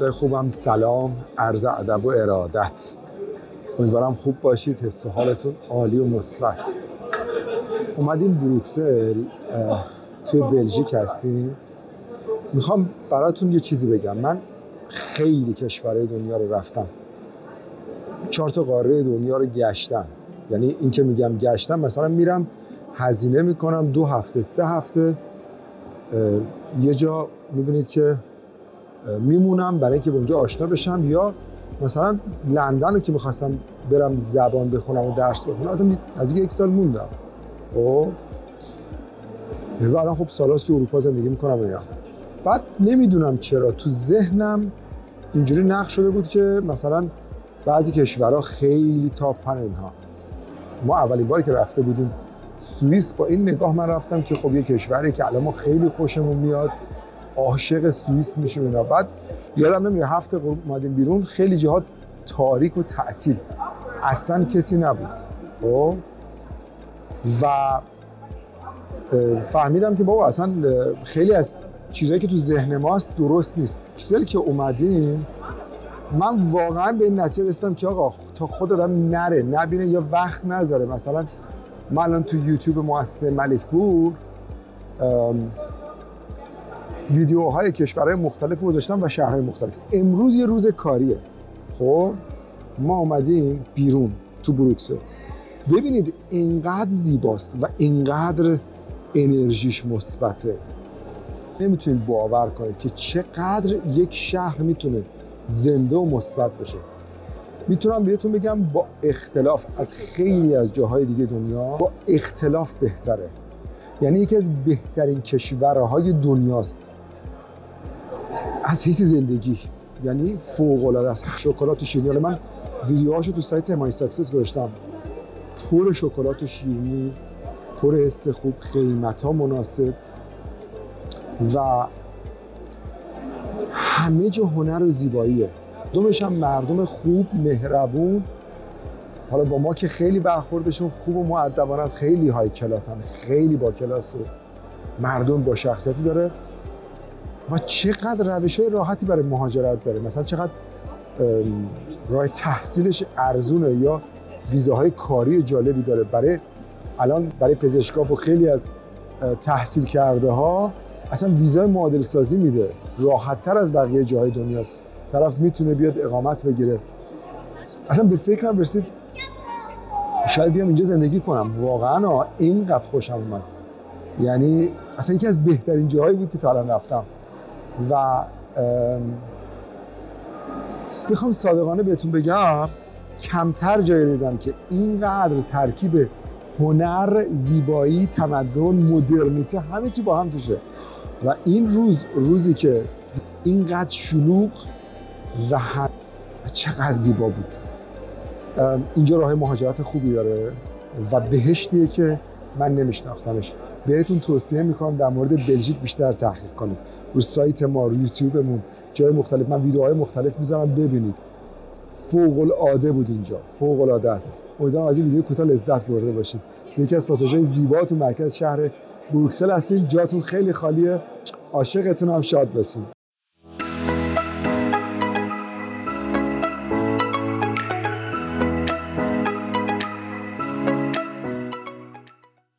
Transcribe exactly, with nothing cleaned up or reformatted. دوستای خوبم سلام، عرض ادب و ارادت. امیدوارم خوب باشید، حس و حالتون عالی و مثبت. اومدیم بروکسل، توی بلژیک هستیم. میخوام براتون یه چیزی بگم. من خیلی کشورهای دنیا رو رفتم، چهار تا قاره دنیا رو گشتم. یعنی این که میگم گشتم، مثلا میرم هزینه میکنم دو هفته سه هفته یه جا، میبینید که میمونم برای اینکه به اونجا آشنا بشم. یا مثلا لندن رو که میخواستم برم زبان بخونم و درس بخونم، از یک سال موندم. اوه و الان خب سالاست که اروپا زندگی میکنم. اینا بعد نمیدونم چرا تو ذهنم اینجوری نقش شده بود که مثلا بعضی کشورها خیلی تاپن. اینها ما اولین باری که رفته بودیم سوئیس، با این نگاه من رفتم که خب یه کشوری که الان ما خیلی خوشمون میاد، عاشق سوئیس میشیم اینا. بعد یادم نمیاد هفته اومدیم بیرون، خیلی جهات تاریک و تعطیل، اصلا کسی نبود. خب و فهمیدم که بابا اصلا خیلی از چیزایی که تو ذهن ماست درست نیست. کسل که اومدیم من واقعا به این نتیجه رسیدم که آقا تا خود آدم نره نبینه یا وقت نذاره. مثلا من الان تو یوتیوب مؤسسه ملک‌پور ویدیوهای کشورهای مختلف گذاشتم و شهرهای مختلف. امروز یه روز کاریه. خب ما اومدیم بیرون تو بروکسل، ببینید اینقدر زیباست و اینقدر انرژیش مثبته. نمیتونید باور کنید که چقدر یک شهر میتونه زنده و مثبت بشه. میتونم بهتون بگم با اختلاف از خیلی از جاهای دیگه دنیا، با اختلاف بهتره. یعنی یکی از بهترین کشورهای دنیاست از حیث زندگی، یعنی فوق‌العاده است. شکلات و شیرینی، من ویدیوهاشو تو سایت مای ساکسس گذاشتم، پر شکلات و شیرینی، پر حس خوب، قیمت‌ها مناسب و همه جا هنر و زیباییه. دومش هم مردم خوب، مهربون. حالا با ما که خیلی برخوردشون خوب و مؤدبانه است، خیلی های کلاسن، خیلی با کلاس و مردم با شخصیتی داره. و چقدر روش‌های راحتی برای مهاجرت داره، مثلا چقدر راه تحصیلش ارزونه یا ویزاهای کاری جالبی داره. برای الان برای پزشکا و خیلی از تحصیل کرده ها اصلا ویزای معادل سازی میده، راحت تر از بقیه جاهای دنیاست. طرف میتونه بیاد اقامت بگیره. اصلا به فکرم رسید شاید بیام اینجا زندگی کنم. واقعا اینقدر خوشم اومد، یعنی اصلا یکی از بهترین جاهایی بود که تا الان رفتم. و بخوام صادقانه بهتون بگم کمتر جایی دیدم که اینقدر ترکیب هنر، زیبایی، تمدن، مدرنیته، همه چی با هم توشه. و این روز روزی که اینقدر شلوغ و هم... چقدر زیبا بود. اینجا راه مهاجرت خوبی داره و بهشتیه که من نمیشناختمش. بهتون توصیه میکنم در مورد بلژیک بیشتر تحقیق کنید. رو سایت ما، رو یوتیوبمون، جای مختلف من ویدیوهای مختلف میذارم، ببینید. فوق العاده بود اینجا، فوق العاده است. امیدوارم از این ویدیو کوتاه لذت برده باشید. تو یکی از پاساژهای زیبا تو مرکز شهر بروکسل هستیم. جاتون خیلی خالیه. عاشقتون هم، شاد باشید.